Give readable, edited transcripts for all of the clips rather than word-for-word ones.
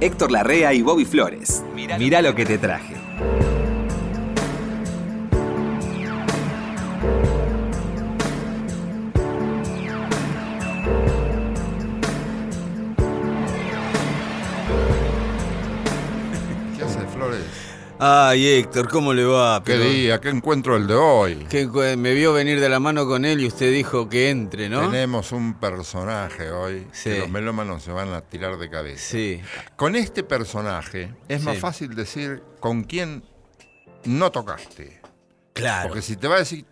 Héctor Larrea y Bobby Flores. Mirá lo que te traje. ¿Qué hace, Flores? Ay, Héctor, ¿cómo le va? Pero... ¿Qué día? ¿Qué encuentro el de hoy? Que me vio venir de la mano con él y usted dijo que entre, ¿no? Tenemos un personaje hoy, sí, que los melómanos se van a tirar de cabeza. Sí. Con este personaje es más fácil decir con quién no tocaste. Claro. Porque si te va a decir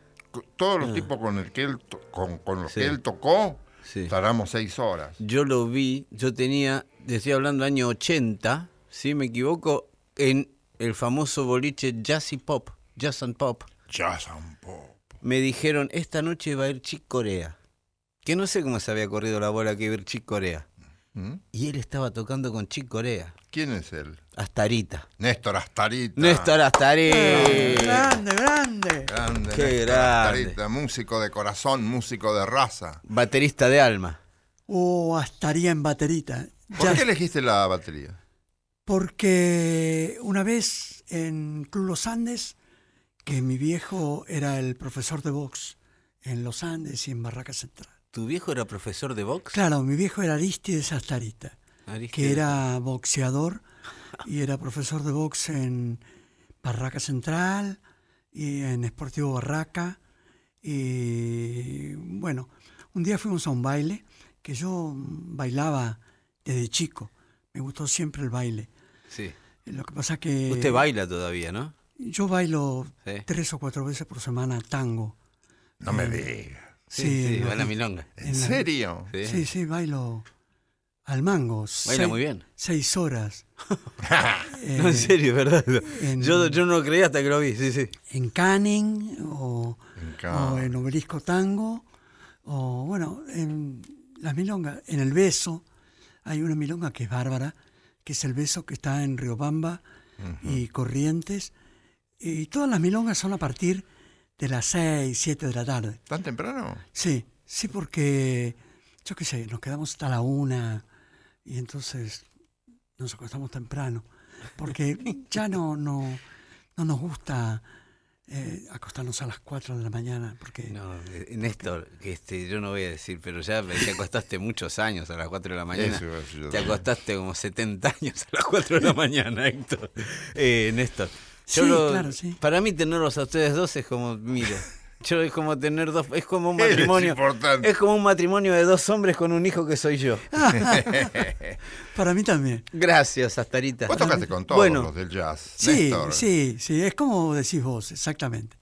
todos los tipos con el que él con los que él tocó, tardamos 6 horas. Yo lo vi, yo tenía, estoy hablando año 80, si me equivoco, en... el famoso boliche Jazz y Pop, Jazz and Pop. Jazz and Pop. Me dijeron, esta noche va a ir Chick Corea. Que no sé cómo se había corrido la bola que iba a ir Chick Corea. ¿Mm? Y él estaba tocando con Chick Corea. ¿Quién es él? Astarita. Néstor Astarita. Néstor Astarita. Grande, grande. Grande. Qué Néstor grande. Astarita, músico de corazón, músico de raza. Baterista de alma. Oh, Astarita en baterita. ¿Por qué elegiste la batería? Porque una vez en Club Los Andes, que mi viejo era el profesor de box en Los Andes y en Barracas Central. ¿Tu viejo era profesor de box? Claro, mi viejo era Arístides Astarita, que era boxeador y era profesor de box en Barracas Central y en Esportivo Barraca. Y bueno, un día fuimos a un baile que yo bailaba desde chico. Me gustó siempre el baile. Sí. Lo que pasa que... Usted baila todavía, ¿no? Yo bailo 3 o 4 veces por semana tango. No me digas. Sí, baila milonga. ¿En serio? Sí, bailo al mango. Baila muy bien. 6 horas. No, en serio, ¿verdad? Yo no lo creía hasta que lo vi, sí. En Canning o en Obelisco tango o, bueno, en las milongas, en El Beso. Hay una milonga que es bárbara, que es El Beso, que está en Riobamba y Corrientes. Y todas las milongas son a partir de las 6, 7 de la tarde. ¿Tan temprano? Sí, porque, yo qué sé, nos quedamos hasta la 1 y entonces nos acostamos temprano. Porque ya no nos gusta... acostarnos a las 4 de la mañana porque... No, Néstor, que yo no voy a decir, pero ya te acostaste muchos años a las 4 de la mañana. Te acostaste como 70 años a las 4 de la mañana, Héctor. Néstor, yo para mí tenerlos a ustedes dos es como, mira, yo es como tener dos, es como un matrimonio. Es como un matrimonio de 2 hombres con un hijo que soy yo. Para mí también. Gracias, Astarita. Vos tocaste con todos los del jazz. Sí, es como decís vos, exactamente.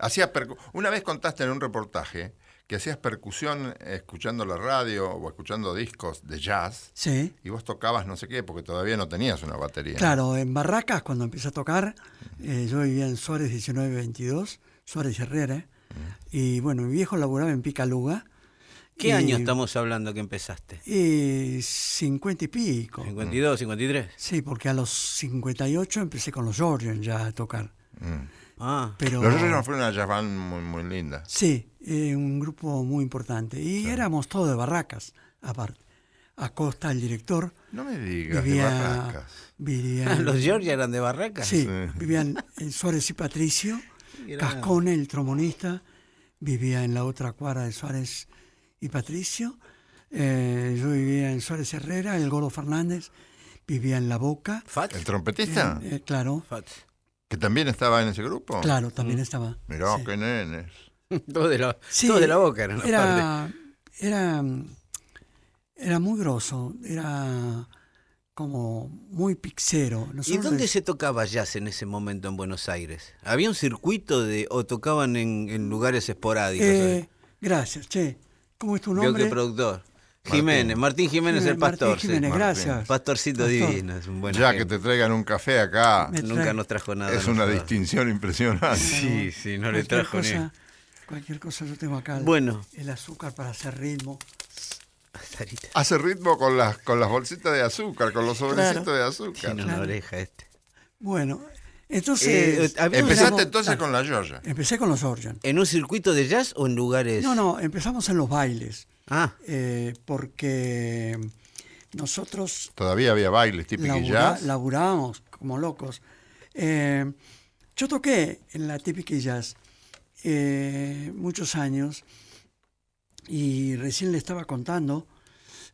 Una vez contaste en un reportaje que hacías percusión escuchando la radio o escuchando discos de jazz. Sí. Y vos tocabas no sé qué, porque todavía no tenías una batería. Claro, en Barracas, cuando empecé a tocar, yo vivía en Suárez 1922, Suárez Herrera. Y bueno, mi viejo laburaba en Picaluga. ¿Qué año estamos hablando que empezaste? 50 y pico. 52, 53. Sí, porque a los 58 empecé con los Georgians ya a tocar. Pero, los Georgians fueron una jazz band muy, muy linda. Sí, un grupo muy importante. Y éramos todos de Barracas, aparte. Acosta, el director. No me digas, de Barracas. Los Georgians eran de Barracas. Sí, vivían en Suárez y Patricio. Cascone, el trombonista, vivía en la otra cuadra de Suárez y Patricio. Yo vivía en Suárez Herrera, el Gordo Fernández vivía en La Boca. ¿Fats? ¿El trompetista? Claro. Fats. ¿Que también estaba en ese grupo? Claro, también estaba. Mirá, qué nenes. Todo de La Boca eran. Era muy grosso, era... como muy pixero. Nosotros... ¿Y dónde se tocaba jazz en ese momento en Buenos Aires? ¿Había un circuito o tocaban en lugares esporádicos? Gracias, che. ¿Cómo es tu nombre? Creo que productor. Martín Jiménez, el pastor. Martín Jiménez, gracias. Pastorcito divino. Es un buen que te traigan un café acá. Nunca nos trajo nada. Es una distinción impresionante. Sí, no le trajo nada. Cualquier cosa yo tengo acá. Bueno. El azúcar para hacer ritmo. Astarita. Hace ritmo con las bolsitas de azúcar, con los sobrecitos de azúcar. Tiene una oreja Bueno, entonces... ¿Empezaste entonces con la Georgia? Empecé con los Georgians. ¿En un circuito de jazz o en lugares...? No, empezamos en los bailes. Porque nosotros... Todavía había bailes típicos y jazz. Laburábamos como locos. Yo toqué en la típica y jazz muchos años y recién le estaba contando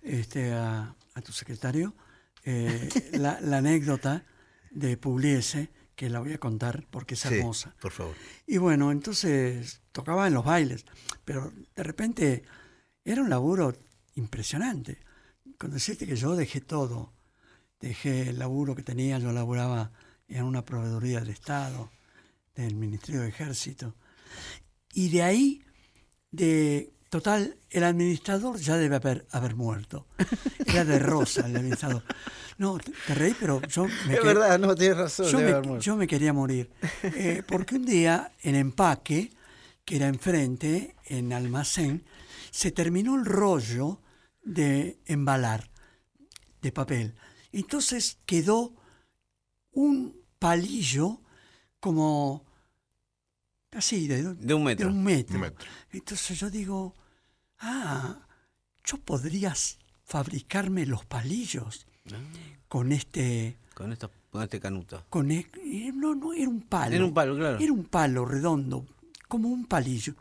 a tu secretario la anécdota de Pugliese, que la voy a contar porque es hermosa. Por favor. Y bueno, entonces tocaba en los bailes, pero de repente era un laburo impresionante. Con decirte que yo dejé todo, dejé el laburo que tenía, yo laburaba en una proveeduría del Estado, del Ministerio de Ejército, y de ahí, total, el administrador ya debe haber muerto. Era de Rosa el administrador. No, te reí, pero yo... Es verdad, no, tienes razón. Yo me quería morir. Porque un día, en empaque, que era enfrente, en almacén, se terminó el rollo de embalar, de papel. Entonces quedó un palillo como... Así, de un metro. Entonces yo digo... yo podría fabricarme los palillos con este canuto. No, era un palo. Era un palo, claro. Era un palo redondo, como un palillo.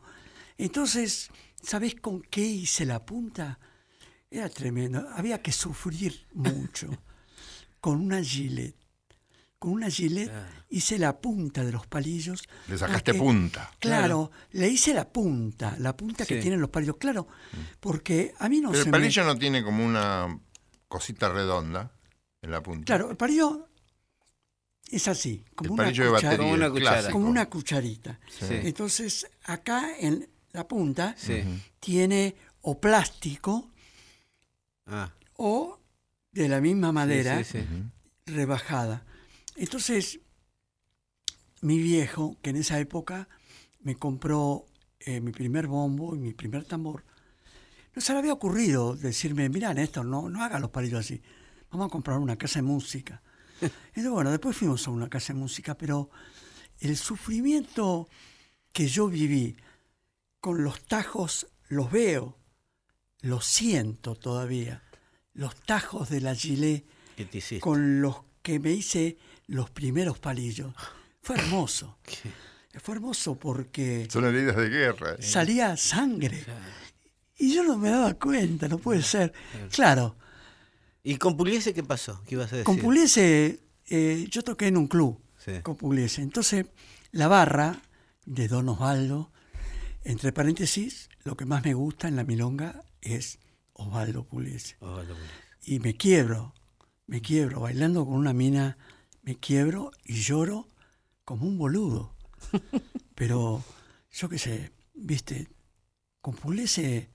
Entonces, ¿sabés con qué hice la punta? Era tremendo. Había que sufrir mucho. Con una gilet hice la punta de los palillos. Le sacaste punta. Claro, le hice la punta que tienen los palillos. Claro, porque a mí no Pero el palillo no tiene como una cosita redonda en la punta. Claro, el palillo es así, como el palillo de batería, como una cucharita. Sí. Entonces, acá en la punta tiene o plástico o de la misma madera rebajada. Entonces, mi viejo, que en esa época me compró mi primer bombo y mi primer tambor, no se le había ocurrido decirme, mirá, Néstor, no hagas los palillos así, vamos a comprar una casa de música. Entonces, bueno, después fuimos a una casa de música, pero el sufrimiento que yo viví con los tajos, los veo, los siento todavía, los tajos de la gilet con los que me hice... Los primeros palillos. Fue hermoso. Fue hermoso porque... Son heridas de guerra. Salía sangre. Y yo no me daba cuenta, no puede ser. Claro. ¿Y con Pugliese qué pasó? ¿Qué ibas a decir? Con Pugliese, yo toqué en un club con Pugliese. Entonces, la barra de Don Osvaldo, entre paréntesis, lo que más me gusta en la milonga es Osvaldo Pugliese. Y me quiebro, bailando con una mina... Me quiebro y lloro como un boludo. Pero yo qué sé, viste, con Pugliese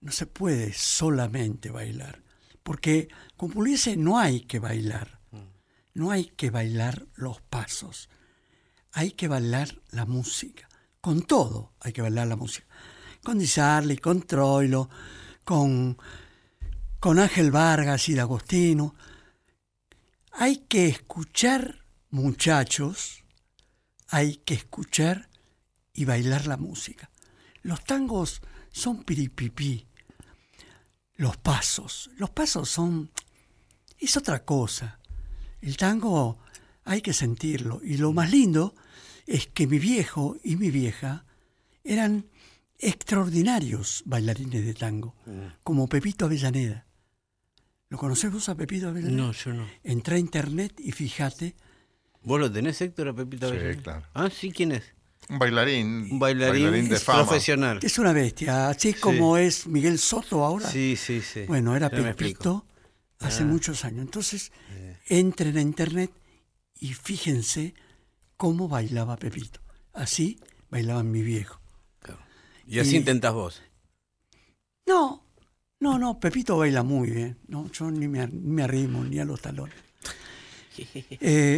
no se puede solamente bailar. Porque con Pugliese no hay que bailar. No hay que bailar los pasos. Hay que bailar la música. Con todo hay que bailar la música. Con Di Sarli, con Troilo, con Ángel Vargas y D'Agostino. Hay que escuchar, muchachos, hay que escuchar y bailar la música. Los tangos son piripipí, los pasos es otra cosa. El tango hay que sentirlo, y lo más lindo es que mi viejo y mi vieja eran extraordinarios bailarines de tango, como Pepito Avellaneda. ¿Lo conocés vos a Pepito Avellaneda? No, yo no. Entrá a internet y fíjate. ¿Vos lo tenés, Héctor, a Pepito Avellaneda? Sí, claro. Ah, sí, ¿quién es? Un bailarín de fama. Profesional. Es una bestia, así como es Miguel Soto ahora. Sí. Bueno, era ya Pepito hace muchos años. Entonces, entren a internet y fíjense cómo bailaba Pepito. Así bailaba mi viejo. Claro. ¿Y así intentás vos? No, Pepito baila muy bien. No, yo ni me arrimo ni a los talones.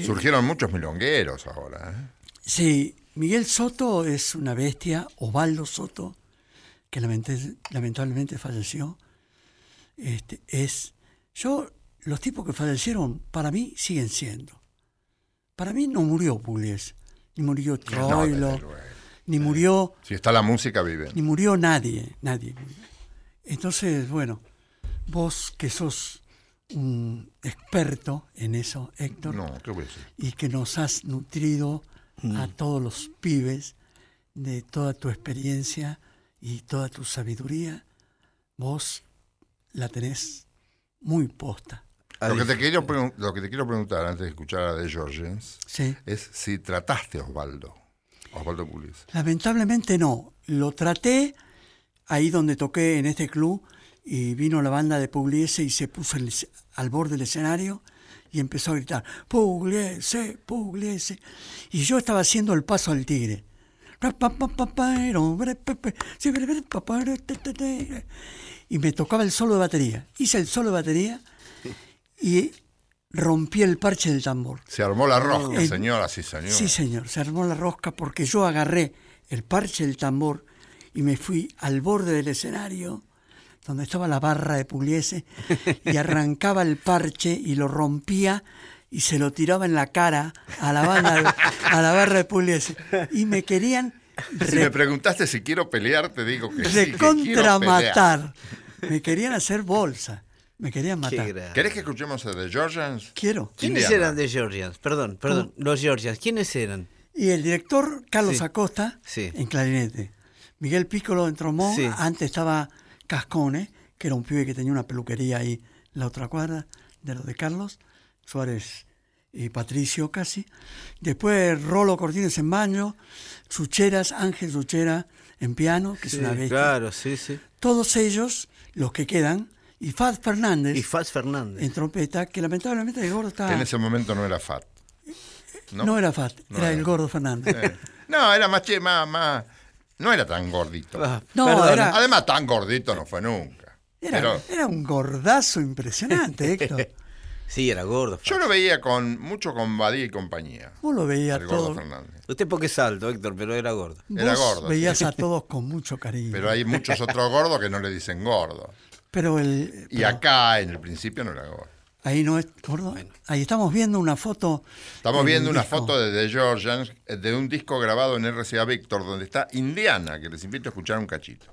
Surgieron muchos milongueros ahora. Sí, Miguel Soto es una bestia. Osvaldo Soto, que lamentablemente falleció. Los tipos que fallecieron, para mí, siguen siendo. Para mí no murió Pugliese, ni murió Troilo, ni murió... Si está la música, vive. Ni murió nadie. Entonces, bueno, vos que sos un experto en eso, Héctor. No, ¿qué voy a decir? Y que nos has nutrido a todos los pibes de toda tu experiencia y toda tu sabiduría. Vos la tenés muy posta. Lo que te quiero preguntar antes de escuchar a The Georgians, sí, es si trataste a Osvaldo Pugliese. Lamentablemente no. Lo traté ahí donde toqué en este club y vino la banda de Pugliese y se puso al borde del escenario y empezó a gritar Pugliese, Pugliese. Y yo estaba haciendo el paso al tigre. Y me tocaba el solo de batería. Hice el solo de batería y rompí el parche del tambor. Se armó la rosca, señora, sí, señor. Sí, señor, se armó la rosca porque yo agarré el parche del tambor y me fui al borde del escenario donde estaba la barra de Pugliese y arrancaba el parche y lo rompía y se lo tiraba en la cara a la banda, a la barra de Pugliese. Y me querían... Si me preguntaste si quiero pelear, te digo que sí, que quiero pelear. Me querían hacer bolsa. Me querían matar. ¿Querés que escuchemos a The Georgians? Quiero. ¿Quiénes eran The Georgians? Perdón. ¿Cómo? Los Georgians, ¿quiénes eran? Y el director, Carlos Acosta, en clarinete. Miguel Piccolo en trombón. Sí. Antes estaba Cascone, que era un pibe que tenía una peluquería ahí en la otra cuadra, de los de Carlos Suárez y Patricio casi. Después Rolo Cortines en baño, Sucheras, Ángel Suchera en piano, que es una bestia. Claro, sí. Todos ellos, los que quedan, y Fats Fernández en trompeta, que lamentablemente el gordo estaba... En ese momento no era Fat. No era Fat, no era el gordo Fernández. No, era más... No era tan gordito. Además, tan gordito no fue nunca. Era un gordazo impresionante, Héctor. Sí, era gordo. Yo lo veía con Badía y compañía. Vos lo veías todo. Usted porque es alto, Héctor, pero era gordo. Era gordo. Veías a todos con mucho cariño. Pero hay muchos otros gordos que no le dicen gordo. Pero acá, en el principio, no era gordo. Ahí no es gordo. Bueno. Ahí estamos viendo una foto. Estamos viendo una foto de The Georgians, de un disco grabado en RCA Víctor, donde está Indiana, que les invito a escuchar un cachito.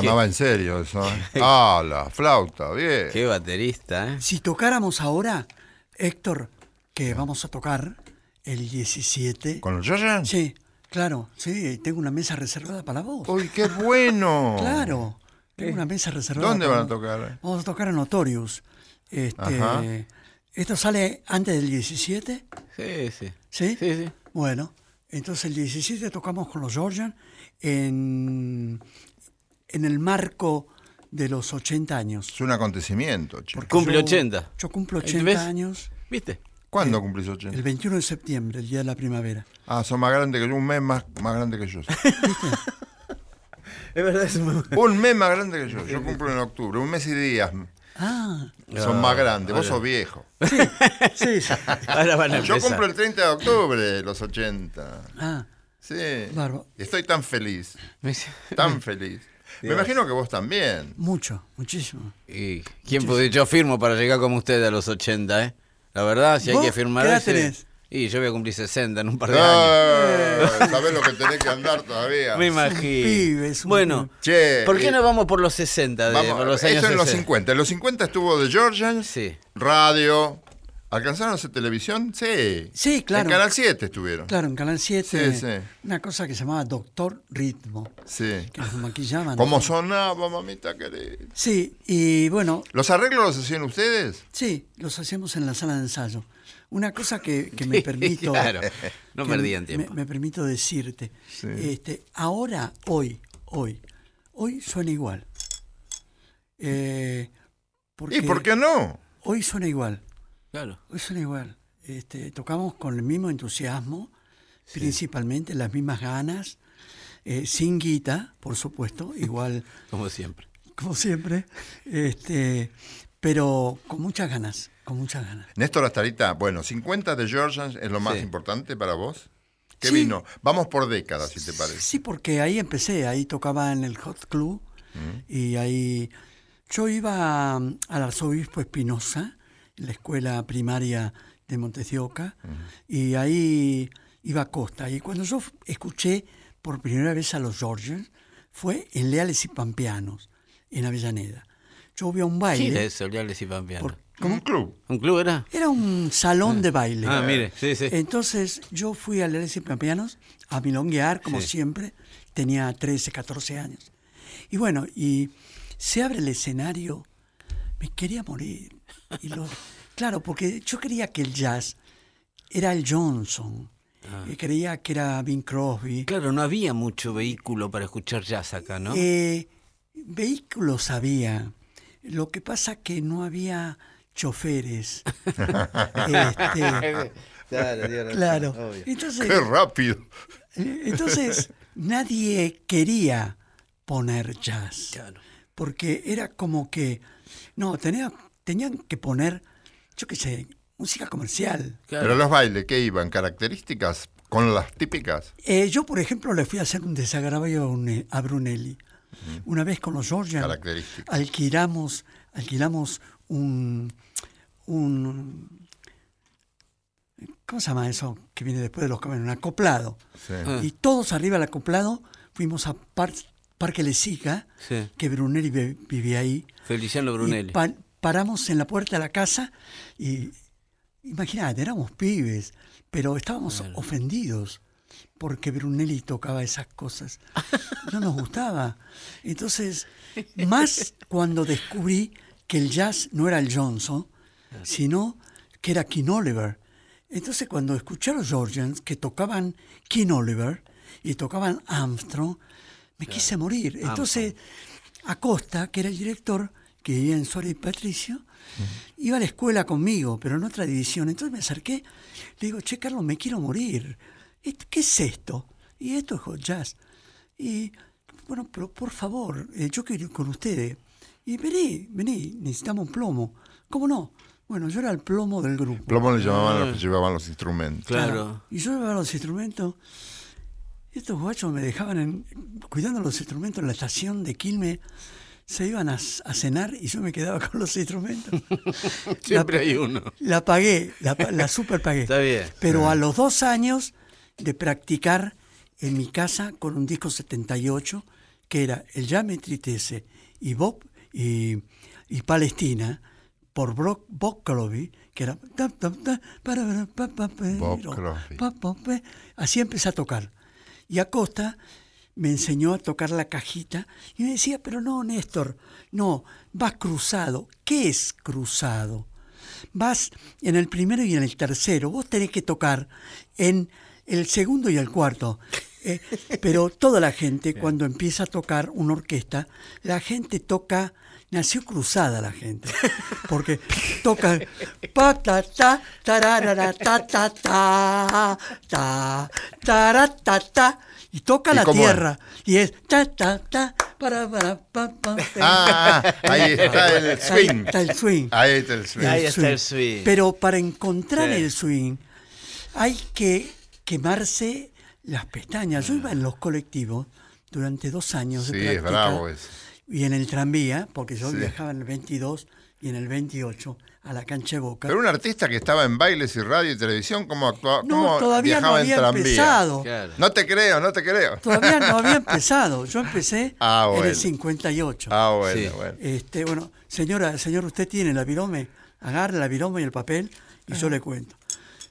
Sonaba en serio eso. Ah, la flauta, bien. Qué baterista, ¿eh? Si tocáramos ahora, Héctor, que vamos a tocar el 17. ¿Con los Georgians? Sí, claro, sí, tengo una mesa reservada para vos. ¡Uy, qué bueno! Claro, tengo una mesa reservada. ¿Dónde van a tocar? Vamos a tocar en Notorious. Ajá. ¿Esto sale antes del 17? Sí, sí. ¿Sí? Sí, sí. Bueno, entonces el 17 tocamos con los Georgians en el marco de los 80 años. Es un acontecimiento, chicos. Cumple 80. Yo cumplo 80 años. ¿Viste? ¿Cuándo cumplís 80? El 21 de septiembre, el día de la primavera. Ah, son más grandes que yo, un mes más grande que yo. ¿Viste? Es verdad, es un mes más grande que yo. Yo cumplo en octubre, un mes y días. Ah. Son más grandes, ahora. Vos sos viejo. Sí, sí, sí. Ahora van a empezar. Yo cumplo el 30 de octubre, los 80. Ah. Sí. Claro. Estoy tan feliz. Tan feliz. Dios. Me imagino que vos también. Mucho, muchísimo. ¿Y quién puede? Yo firmo para llegar como usted a los 80, ¿eh? La verdad, si hay que firmar. ¿Qué edad tenés? Y yo voy a cumplir 60 en un par de años. Sabés lo que tenés que andar todavía. Me imagino. Pibes, bueno, che, ¿por qué no vamos por los 60? Por los años eso en los 50. En los 50 estuvo The Georgians, sí. Radio. ¿Alcanzaron a hacer televisión? Sí. Sí, claro. En Canal 7 estuvieron. Claro, en Canal 7. Sí, sí. Una cosa que se llamaba Doctor Ritmo. Sí. Que nos maquillaban. ¿Cómo sonaba, mamita querida? Sí, y bueno. ¿Los arreglos los hacían ustedes? Sí, los hacíamos en la sala de ensayo. Una cosa que me permito... Claro, no perdían tiempo. Me permito decirte. Sí. Ahora, hoy suena igual. ¿Y por qué no? Hoy suena igual. Claro. Hoy suena igual. Tocamos con el mismo entusiasmo, sí. Principalmente, las mismas ganas, sin guita, por supuesto, igual... Como siempre. Como siempre. Pero con muchas ganas. Con muchas ganas. Néstor Astarita, bueno, 50 de Georgians es lo más importante para vos. ¿Qué vino? Vamos por décadas, si te parece. Sí, porque ahí empecé, ahí tocaba en el Hot Club y ahí yo iba al Arzobispo Espinosa, en la escuela primaria de Montesioca, y ahí iba a Costa. Y cuando yo escuché por primera vez a los Georgians, fue en Leales y Pampeanos, en Avellaneda. Yo vi a un baile. ¿Qué es eso, Leales y Pampeanos? ¿Como un club? ¿Un club era? Era un salón de baile. Ah, mire, sí, sí. Entonces yo fui a Leales y Pampeanos a milonguear, como siempre. Tenía 13, 14 años. Y bueno, y se abre el escenario. Me quería morir. Claro, porque yo creía que el jazz era el Johnson. Ah. Creía que era Bing Crosby. Claro, no había mucho vehículo para escuchar jazz acá, ¿no? Vehículos había. Lo que pasa que no había... choferes. Claro. Entonces, ¡qué rápido! Entonces, nadie quería poner jazz. Claro. Porque era como que... No, tenían que poner, yo qué sé, música comercial. Claro. Pero los bailes, ¿qué iban? ¿Características? ¿Con las típicas? Yo, por ejemplo, le fui a hacer un desagravio a Brunelli. Una vez con los Georgians alquilamos un ¿cómo se llama eso? Que viene después de los caminos, un acoplado. Sí. Y todos arriba del acoplado fuimos a Parque Lezica, que Brunelli vivía ahí. Feliciano Brunelli. Y paramos en la puerta de la casa y imagínate, éramos pibes, pero estábamos ofendidos porque Brunelli tocaba esas cosas. No nos gustaba. Entonces, más cuando descubrí que el jazz no era el Johnson, sino que era King Oliver. Entonces, cuando escuché a los Georgians que tocaban King Oliver y tocaban Armstrong, me quise morir. Entonces, Acosta, que era el director, que vivía en Suárez y Patricio, iba a la escuela conmigo, pero en otra división. Entonces me acerqué, le digo, che, Carlos, me quiero morir. ¿Qué es esto? Y esto es jazz. Y, bueno, pero por favor, yo quiero ir con ustedes. Y vení, necesitamos un plomo. ¿Cómo no? Bueno, yo era el plomo del grupo. Plomo le llamaban a los que llevaban los instrumentos. Claro. Y yo llevaba los instrumentos. Estos guachos me dejaban cuidando los instrumentos en la estación de Quilmes. Se iban a cenar y yo me quedaba con los instrumentos. Siempre hay uno. La pagué, la super pagué. Está bien. Pero a los 2 años de practicar en mi casa con un disco 78 que era el Llame Tristesse y Bob y Palestina por Bob Crosby, que era así empecé a tocar. Y Acosta me enseñó a tocar la cajita y me decía, pero no, Néstor, no, vas cruzado. ¿Qué es cruzado? Vas en el primero y en el tercero, vos tenés que tocar en el segundo y el cuarto. Pero toda la gente, bien, cuando empieza a tocar una orquesta, la gente toca, nació cruzada la gente, porque toca pa ta ta tarara ta ta ta ta tarara ta ta y toca la tierra y es ta ta ta para pa pa. Ah, ahí está el swing. Ahí está el swing. Pero para encontrar el swing hay que quemarse las pestañas. Yo iba en los colectivos durante 2 años de práctica, es bravo eso. Y en el tranvía, porque yo viajaba en el 22 y en el 28 a la cancha de Boca. Pero un artista que estaba en bailes y radio y televisión, ¿cómo actuaba? No, ¿cómo todavía no había empezado? Claro. No te creo. Todavía no había empezado. Yo empecé en el 58. Bueno. Bueno, señora, señor, usted tiene la virome, agarre la virome y el papel y yo le cuento.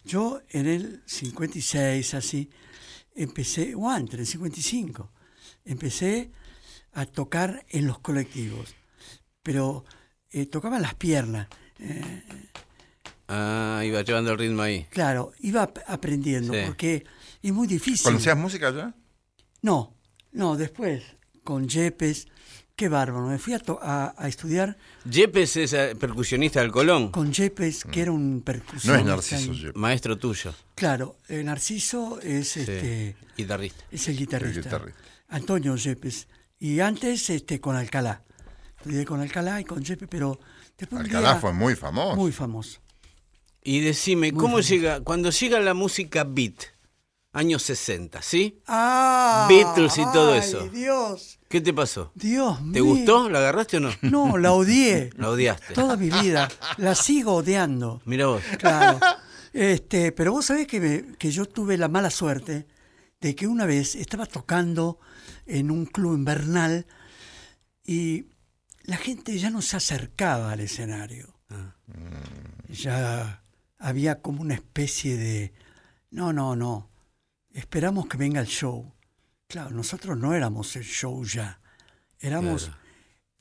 Yo en el 56, así, empecé, entre el 55, empecé a tocar en los colectivos, pero tocaban las piernas. Iba llevando el ritmo ahí. Claro, iba aprendiendo, porque es muy difícil. ¿Conocías música ya? No, después, con Yepes, qué bárbaro, me fui a estudiar. Yepes es percusionista del Colón. Con Yepes, que era un percusionista. No es Narciso Yepes. Maestro tuyo. Claro, Narciso es guitarrista. Es el guitarrista. Antonio Yepes. Y antes con Alcalá. Estudié con Alcalá y con Yepes, pero después Alcalá fue muy famoso. Muy famoso. Y decime, ¿cómo llega cuando llega la música beat? Años 60, ¿sí? Beatles y todo eso. ¡Ay, Dios! ¿Qué te pasó? Dios mío. ¿Te gustó? ¿La agarraste o no? No, la odié. La odiaste. Toda mi vida. La sigo odiando. Mirá vos. Claro. Pero vos sabés que yo tuve la mala suerte de que una vez estaba tocando en un club invernal y la gente ya no se acercaba al escenario. Ya había como una especie de... No. Esperamos que venga el show. Claro, nosotros no éramos el show ya. Éramos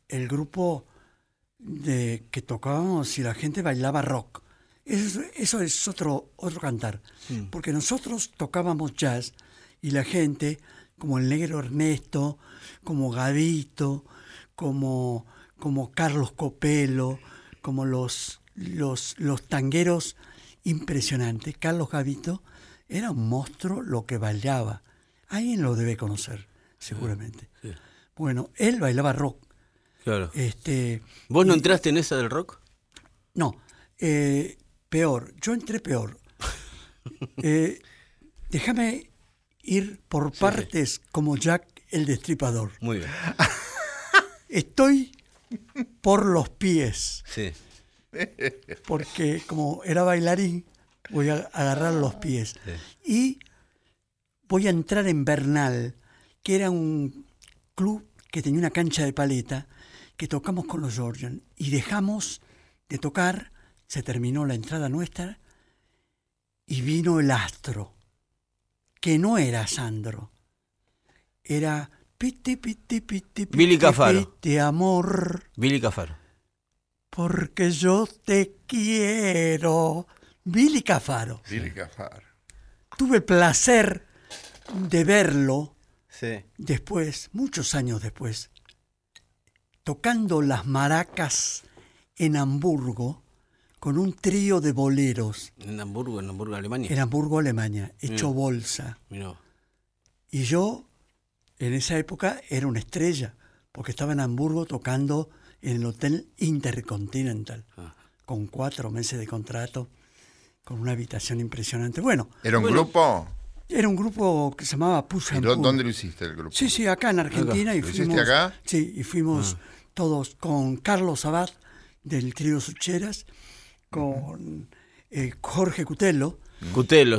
el grupo que tocábamos y la gente bailaba rock. Eso es otro cantar. Sí. Porque nosotros tocábamos jazz y la gente, como el Negro Ernesto, como Gavito, como Carlos Copelo, como los tangueros impresionantes. Carlos Gavito era un monstruo lo que bailaba. Alguien lo debe conocer, seguramente. Sí. Bueno, él bailaba rock. Claro. ¿Vos no entraste en esa del rock? No. Peor. Yo entré peor. Déjame ir por partes como Jack el Destripador. Muy bien. Estoy por los pies. Sí. Porque como era bailarín, voy a agarrar los pies. Sí. Y voy a entrar en Bernal, que era un club que tenía una cancha de paleta, que tocamos con los Georgians y dejamos de tocar, se terminó la entrada nuestra y vino el astro, que no era Sandro, era piti, piti, piti, piti, Billy Cafaro. Piti, amor. Billy Cafaro. Porque yo te quiero. Billy Cafaro. Billy Cafaro. Tuve el placer de verlo después, muchos años después, tocando las maracas en Hamburgo con un trío de boleros. ¿En Hamburgo, Alemania? En Hamburgo, Alemania, hecho bolsa. Mirá. Y yo, en esa época, era una estrella, porque estaba en Hamburgo tocando en el Hotel Intercontinental, con 4 meses de contrato, con una habitación impresionante. Bueno. ¿Era un grupo...? Era un grupo que se llamaba Push and Pull. ¿Dónde lo hiciste el grupo? Sí, acá en Argentina. ¿Lo hiciste acá? Sí, y fuimos todos con Carlos Abad del trío Sucheras, con Jorge Cutelo. Cutelo,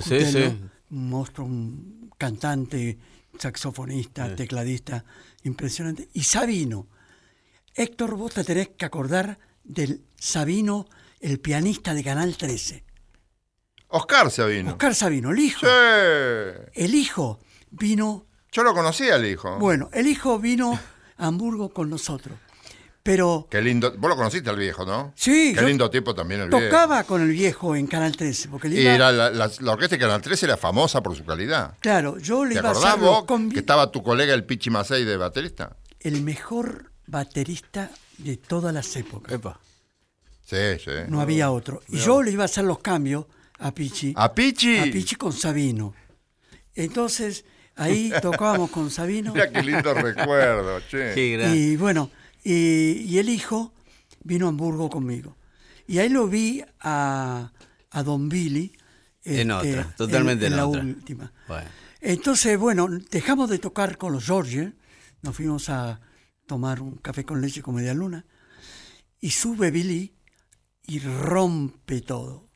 un monstruo, un cantante saxofonista, tecladista, impresionante. Y Sabino. Héctor, vos te tenés que acordar del Sabino, el pianista de Canal 13. Oscar Sabino. Oscar Sabino, el hijo. Sí. El hijo vino... Yo lo conocía, el hijo. Bueno, el hijo vino a Hamburgo con nosotros. Pero... Qué lindo... Vos lo conociste al viejo, ¿no? Sí. Qué lindo tipo también el viejo. Tocaba con el viejo en Canal 13. Porque le iba... Y la orquesta de Canal 13 era famosa por su calidad. Claro, yo le iba a hacer... ¿Te acordás vos que estaba tu colega el Pichi Macei de baterista? El mejor baterista de todas las épocas. Epa. Sí, sí. No había otro. Y yo le iba a hacer los cambios a Pichi. ¿A Pichi? A Pichi con Sabino. Entonces, ahí tocábamos con Sabino. Mira qué lindo recuerdo, che. Sí, gracias. Y bueno, y el hijo vino a Hamburgo conmigo. Y ahí lo vi a Don Billy. En otra, totalmente en la otra. Última. Bueno. Entonces, bueno, dejamos de tocar con los Georgians. Nos fuimos a tomar un café con leche con media luna. Y sube Billy y rompe todo.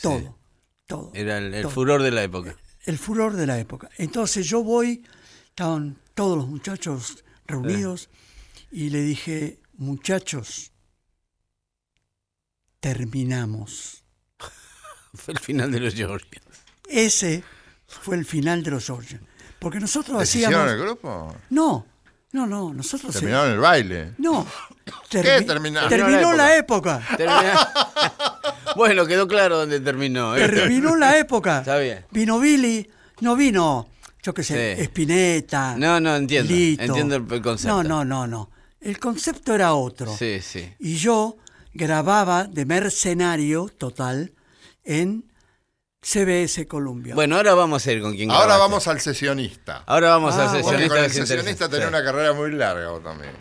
Todo. Sí. Todo. Era el furor de la época. El furor de la época. Entonces yo voy, estaban todos los muchachos reunidos, y le dije, muchachos, terminamos. Fue el final de los Georgians. Ese fue el final de los Georgians. Porque nosotros hacíamos... ¿Hicieron el grupo? No, nosotros... ¿Terminaron el baile? No. ¿Qué terminaron? Terminó la época. Bueno, quedó claro dónde terminó. Terminó la época. Está bien. Vino Billy, no vino, yo qué sé, Spinetta. No, entiendo. Lito. Entiendo el concepto. No. El concepto era otro. Sí, sí. Y yo grababa de mercenario total en CBS Colombia. Bueno, ahora vamos a ir con quien grabaste. Ahora vamos al sesionista. Porque con el sesionista tenía una carrera muy larga vos también.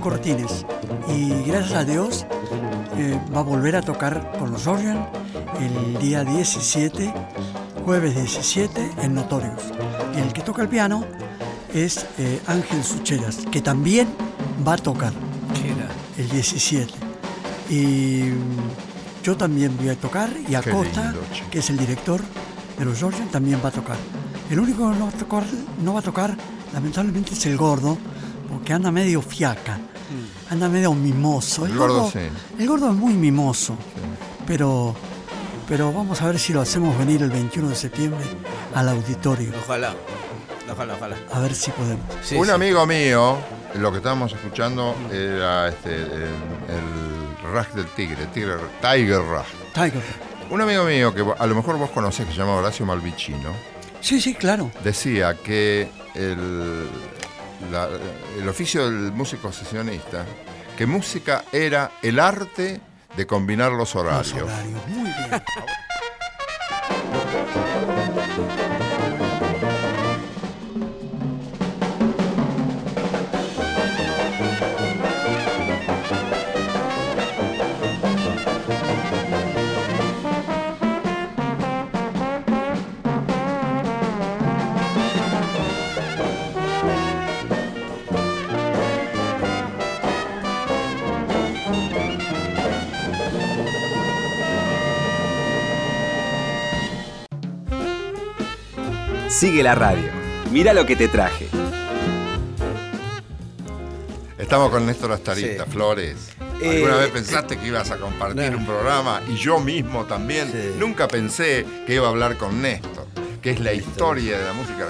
Cortines, y gracias a Dios va a volver a tocar con los Georgians el día 17, jueves 17, en Notorious. Y el que toca el piano es Ángel Sucheras, que también va a tocar el 17. Y yo también voy a tocar, y Acosta, que es el director de los Georgians, también va a tocar. El único que no va a tocar, lamentablemente, es el Gordo, porque anda medio fiaca. Anda medio mimoso. El gordo, sí. El gordo es muy mimoso, sí. Pero vamos a ver si lo hacemos venir el 21 de septiembre al auditorio. Ojalá. A ver si podemos. Sí, un amigo mío, lo que estábamos escuchando era el Rush del Tiger Rush. Un amigo mío que a lo mejor vos conocés, que se llama Horacio Malvicino. Sí, claro. Decía que el... el oficio del músico sesionista, que música era el arte de combinar los horarios. Los horarios. Muy bien. Sigue la radio. Mira lo que te traje. Estamos con Néstor Astarita, sí. Flores. ¿Alguna vez pensaste que ibas a compartir un programa? Y yo mismo también. Sí. Nunca pensé que iba a hablar con Néstor, que es la historia de la música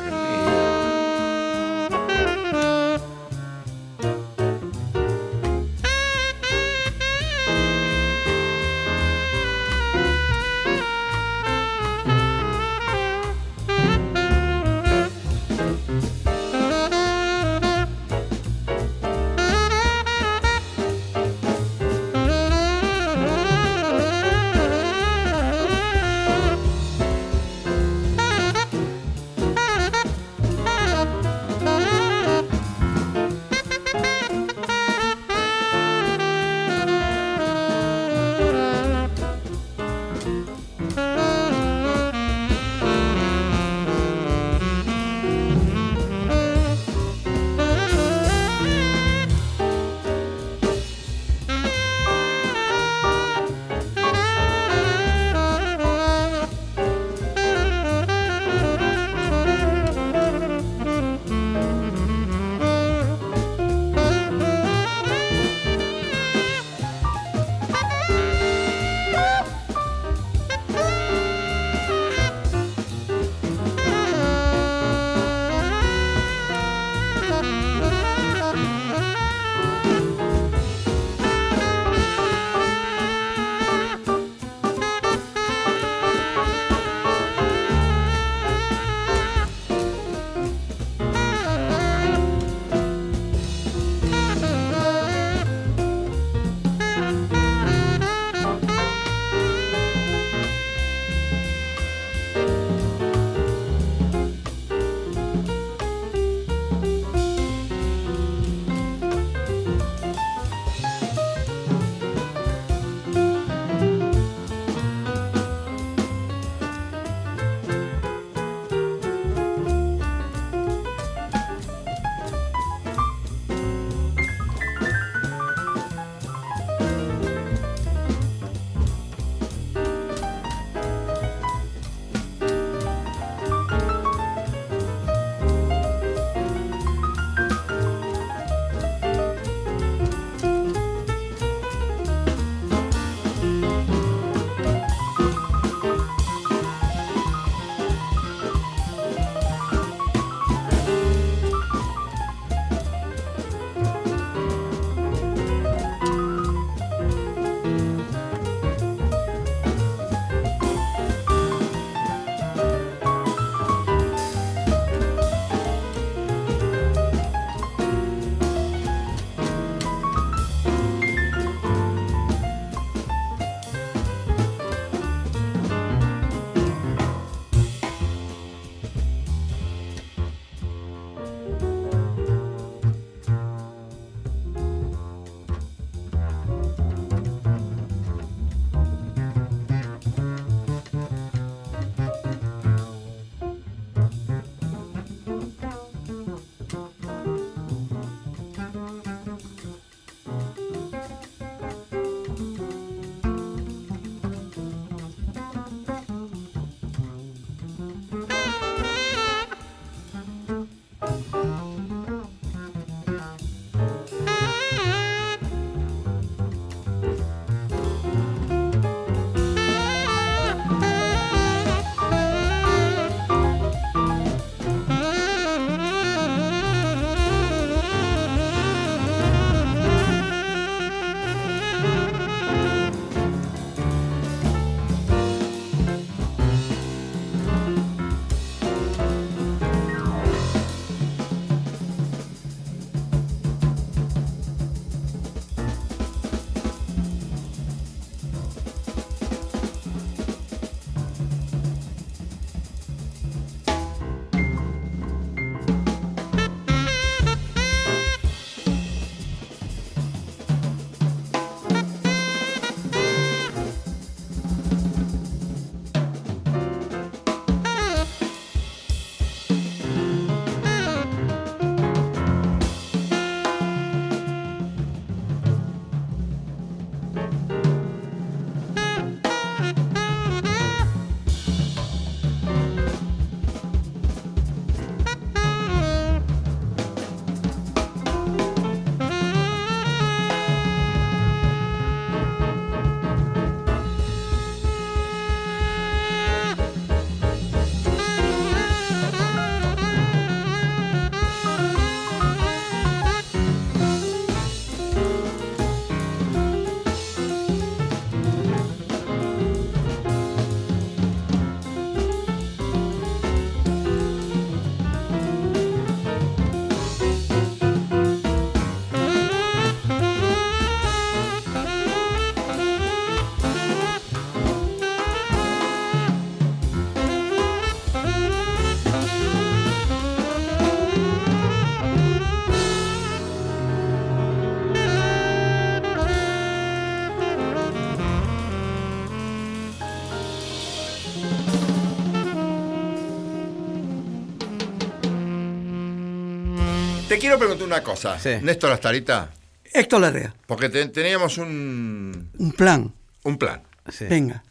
Te quiero preguntar una cosa. Sí. Néstor Astarita. Héctor Larrea. Porque teníamos un... un plan. Un plan. Sí. Venga.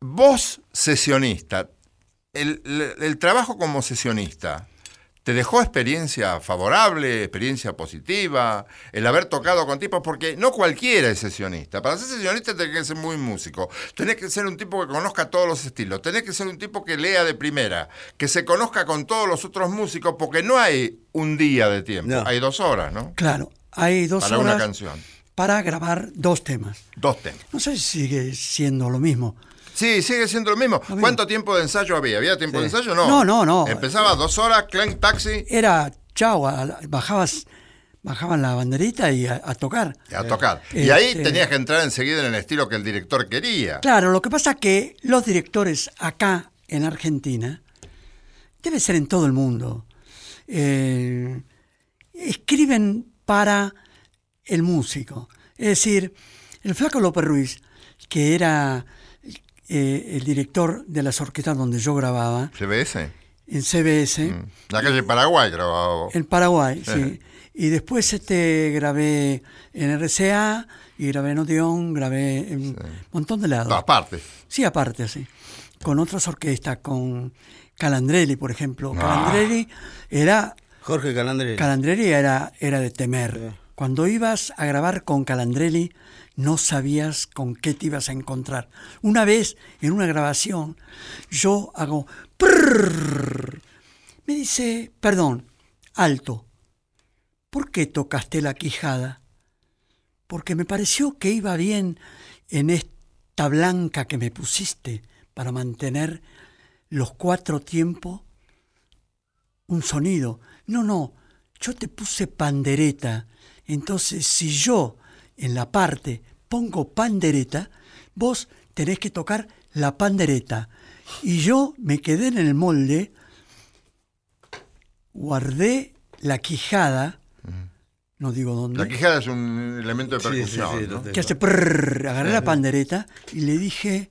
Vos, sesionista, el trabajo como sesionista, ¿te dejó experiencia favorable, experiencia positiva, el haber tocado con tipos? Porque no cualquiera es sesionista. Para ser sesionista tenés que ser muy músico. Tenés que ser un tipo que conozca todos los estilos. Tenés que ser un tipo que lea de primera, que se conozca con todos los otros músicos, porque no hay un día de tiempo. No. Hay 2 horas, ¿no? Claro, hay 2 horas. Para una canción. Para grabar 2 temas. 2 temas. No sé si sigue siendo lo mismo. Sí, sigue siendo lo mismo. ¿Cuánto tiempo de ensayo había? ¿Había tiempo de ensayo? No. No. Empezaba 2 horas, clank, taxi. Era chau, bajaban la banderita y a tocar. A tocar. Y ahí tenías que entrar enseguida en el estilo que el director quería. Claro, lo que pasa es que los directores acá en Argentina, debe ser en todo el mundo, escriben para el músico. Es decir, el flaco López Ruiz, que era... el director de las orquestas donde yo grababa. ¿CBS? En CBS. La calle Paraguay grababa. En Paraguay, sí. Y después grabé en RCA, y grabé en Odeón, grabé en un montón de lados. Aparte. Sí, aparte, sí. Con otras orquestas, con Calandrelli, por ejemplo. Calandrelli era... Jorge Calandrelli. Calandrelli era de temer. Sí. Cuando ibas a grabar con Calandrelli, no sabías con qué te ibas a encontrar. Una vez, en una grabación, yo hago... prrr, me dice, perdón, alto, ¿por qué tocaste la quijada? Porque me pareció que iba bien en esta blanca que me pusiste para mantener los 4 tiempos un sonido. No, yo te puse pandereta. Entonces, si yo en la parte pongo pandereta, vos tenés que tocar la pandereta. Y yo me quedé en el molde, guardé la quijada, no digo dónde. La quijada es un elemento de percusión. Sí, ¿no? Que hace prrr, agarré la pandereta y le dije,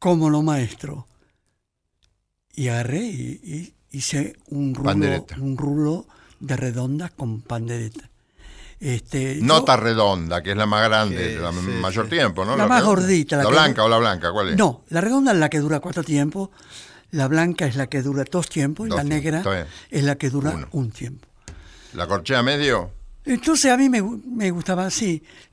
¿cómo no, maestro? Y agarré y hice un rulo de redonda con pandereta. Nota redonda, que es la más grande, mayor tiempo, ¿no? La más gordita. La blanca o la blanca, ¿cuál es? No, la redonda es la que dura 4 tiempos, la blanca es la que dura 2 tiempos, y la negra es la que dura 1 tiempo. ¿La corchea medio? Entonces a mí me gustaba,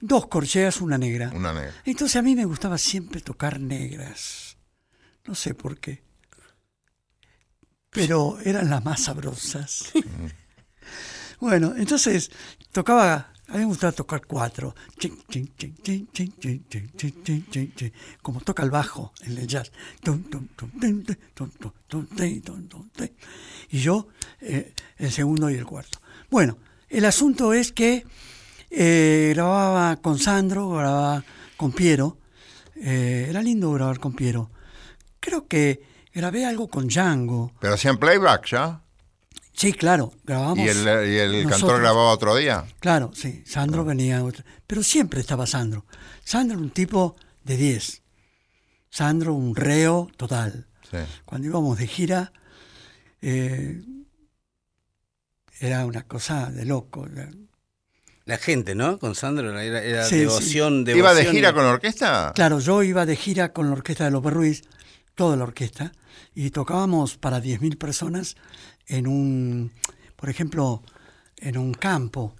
2 corcheas, una negra. Una negra. Entonces a mí me gustaba siempre tocar negras. No sé por qué. Pero eran las más sabrosas. Bueno, entonces tocaba, a mí me gustaba tocar 4, como toca el bajo en el jazz. Y yo el segundo y el cuarto. Bueno, el asunto es que grababa con Sandro, grababa con Piero. Era lindo grabar con Piero. Creo que grabé algo con Django. ¿Pero hacían playback ya? Sí, claro, grabamos. ¿Y el cantor grababa otro día? Claro, sí, Sandro venía otro. Pero siempre estaba Sandro. Sandro un tipo de 10. Sandro un reo total. Sí. Cuando íbamos de gira, era una cosa de loco. La gente, ¿no? Con Sandro era devoción. ¿Iba de gira con la orquesta? Claro, yo iba de gira con la orquesta de López Ruiz, toda la orquesta, y tocábamos para 10.000 personas en un campo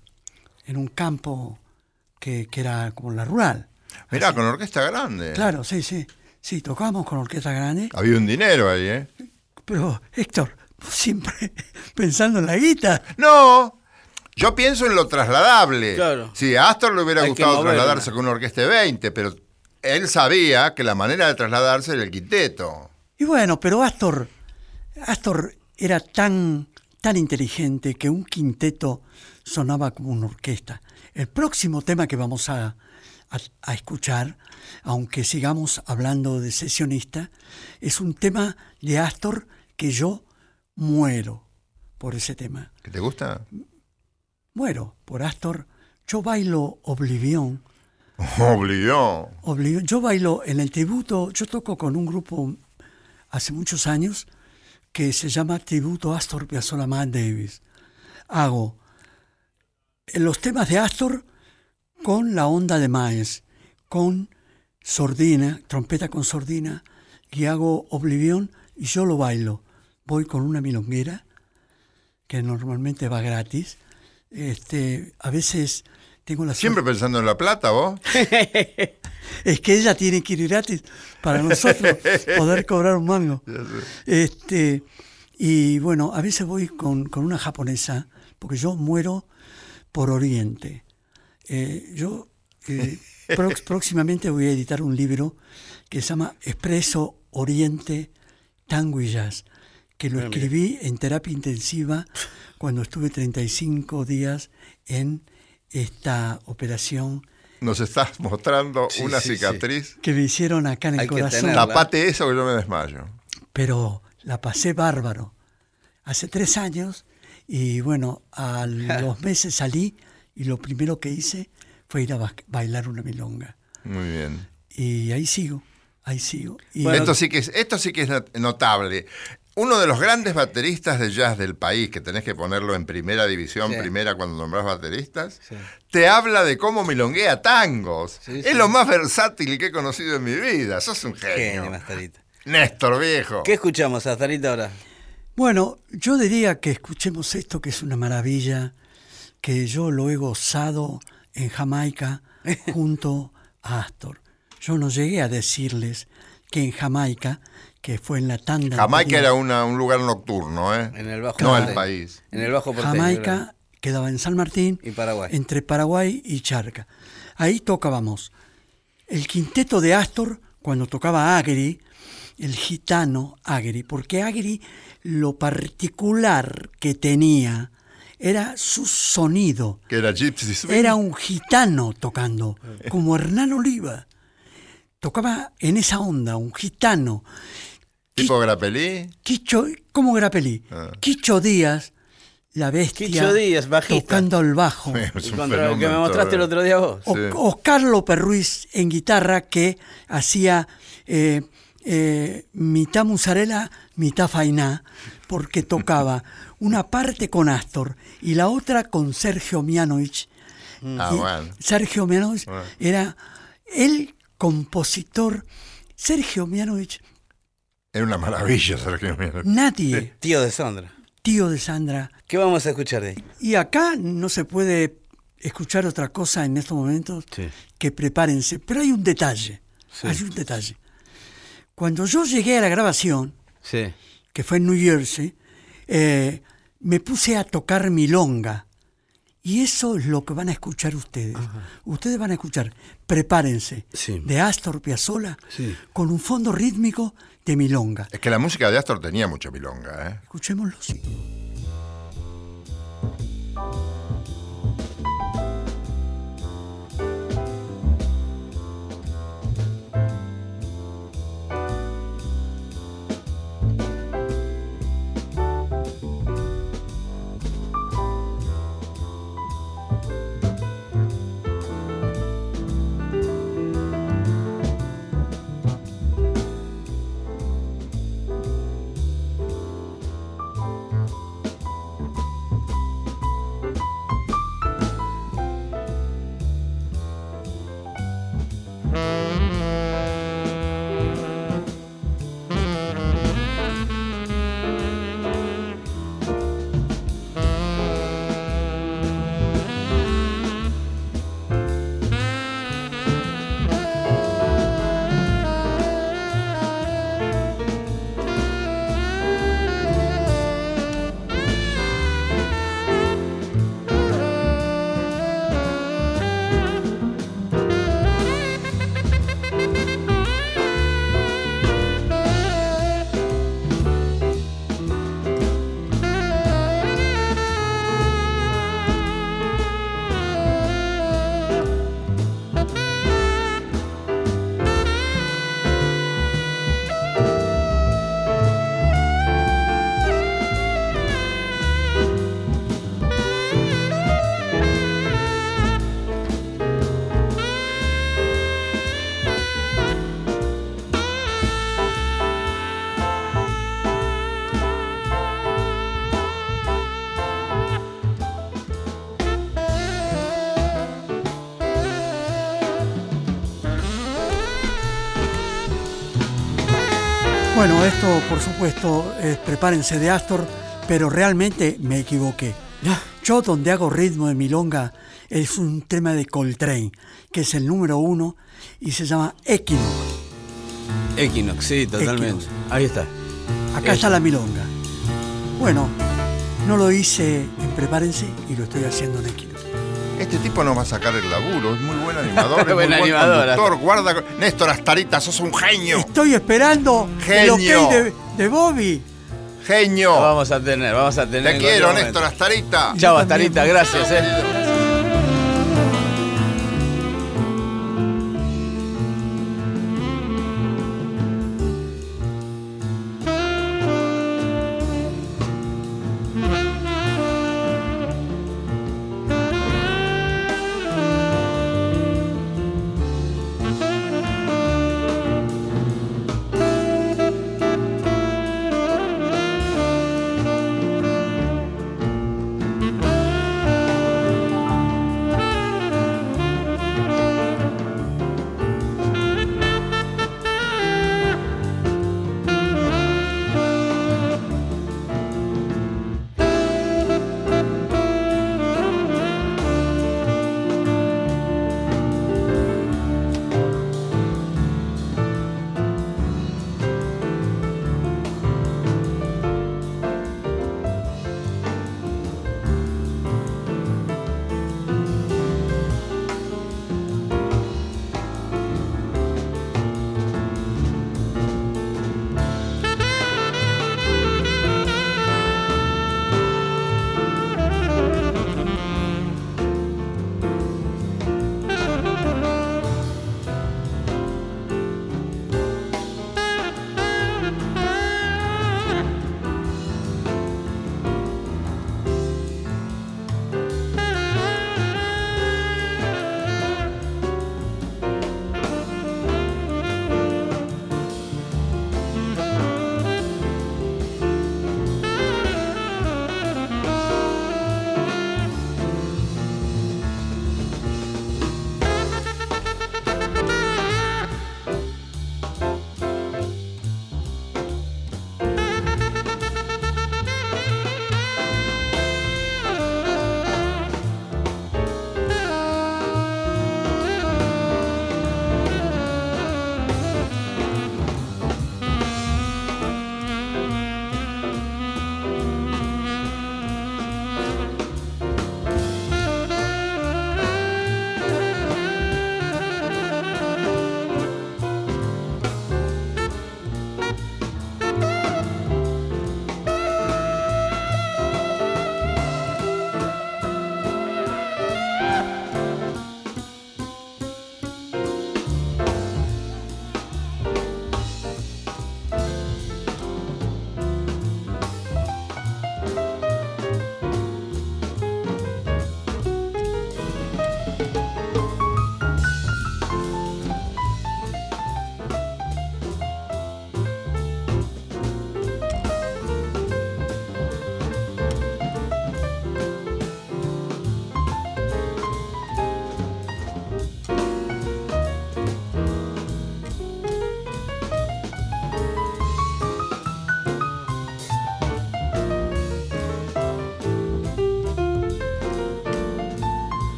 que era como la rural. Mirá, así. Con orquesta grande. Claro, sí. Sí, tocábamos con orquesta grande. Había un dinero ahí, ¿eh? Pero, Héctor, vos siempre pensando en la guita. No, yo pienso en lo trasladable. Claro. Sí, a Astor le hubiera gustado trasladarse con una orquesta de 20, pero él sabía que la manera de trasladarse era el quinteto. Y bueno, pero Astor era tan inteligente que un quinteto sonaba como una orquesta. El próximo tema que vamos a escuchar, aunque sigamos hablando de sesionista, es un tema de Astor que yo muero por ese tema. ¿Que te gusta? Muero por Astor. Yo bailo Oblivion. Oblivion. Yo bailo en el tributo. Yo toco con un grupo hace muchos años que se llama Tributo Astor Piazzolla Miles Davis. hago los temas de Astor con la onda de Maes, con sordina, trompeta con sordina, y hago Oblivion y yo lo bailo. Voy con una milonguera, que normalmente va gratis. A veces tengo la... Siempre pensando en la plata, vos. Es que ella tiene que ir gratis para nosotros poder cobrar un mango. Y bueno, a veces voy con una japonesa, porque yo muero por Oriente. Próximamente voy a editar un libro que se llama Expreso Oriente, Tango y Jazz, que lo escribí en terapia intensiva cuando estuve 35 días en esta operación. Nos estás mostrando una cicatriz. Sí. Que me hicieron acá en el corazón. Tapate eso que yo me desmayo. Pero la pasé bárbaro. Hace 3 años y bueno, a los meses salí y lo primero que hice fue ir a bailar una milonga. Muy bien. Y ahí sigo, ahí sigo. Y bueno, esto sí que es notable. Uno de los grandes bateristas de jazz del país, que tenés que ponerlo en primera división, primera cuando nombrás bateristas, te habla de cómo milonguea tangos. Sí, es lo más versátil que he conocido en mi vida. Sos un genio, Astarita. Néstor, viejo. ¿Qué escuchamos, Astarita, ahora? Bueno, yo diría que escuchemos esto, que es una maravilla, que yo lo he gozado en Jamaica junto a Astor. Yo no llegué a decirles que en Jamaica... que fue en la tanda... Jamaica era un lugar nocturno, ¿eh? En el Bajo Porteño. No el país. En el Bajo Porteño. Jamaica quedaba en San Martín... Y Paraguay. Entre Paraguay y Charca. Ahí tocábamos el quinteto de Astor, cuando tocaba Agri, el gitano Agri, porque Agri lo particular que tenía era su sonido. Que era Gypsy Swing. Era un gitano tocando, como Hernán Oliva. Tocaba en esa onda, un gitano... ¿Tipo Grappelli? ¿Cómo Grappelli? Ah. Quicho Díaz, la bestia, Quicho Díaz, bajista, tocando el bajo. Es un fenómeno, que me mostraste el otro día vos. Oscar López Ruiz en guitarra, que hacía mitad mozzarella, mitad fainá, porque tocaba una parte con Astor y la otra con Sergio Mianovich. Bueno. Sergio Mianovich era el compositor. Sergio Mianovich... Era una maravilla, Sergio. Nadie. Tío de Sandra. Tío de Sandra. ¿Qué vamos a escuchar de ahí? Y acá no se puede escuchar otra cosa en estos momentos, que prepárense. Pero hay un detalle. Sí. Hay un detalle. Cuando yo llegué a la grabación, que fue en New Jersey, me puse a tocar milonga. Y eso es lo que van a escuchar ustedes. Ajá. Ustedes van a escuchar Prepárense, de Astor Piazzolla, con un fondo rítmico de milonga. Es que la música de Astor tenía mucha milonga, ¿eh? Escuchémoslo. Bueno, esto por supuesto es Prepárense de Astor, pero realmente me equivoqué. Yo donde hago ritmo de milonga es un tema de Coltrane, que es el número 1 y se llama Equinox. Equinox, sí, totalmente. Equinox. Ahí está. Acá está la milonga. Bueno, no lo hice en Prepárense y lo estoy haciendo en Equinox. Este tipo nos va a sacar el laburo, es muy buen animador, es muy buen conductor, guarda... Néstor Astarita, sos un genio. Estoy esperando el ok de Bobby. Genio. Lo vamos a tener. Te quiero, Néstor Astarita. Chao, Astarita, gracias.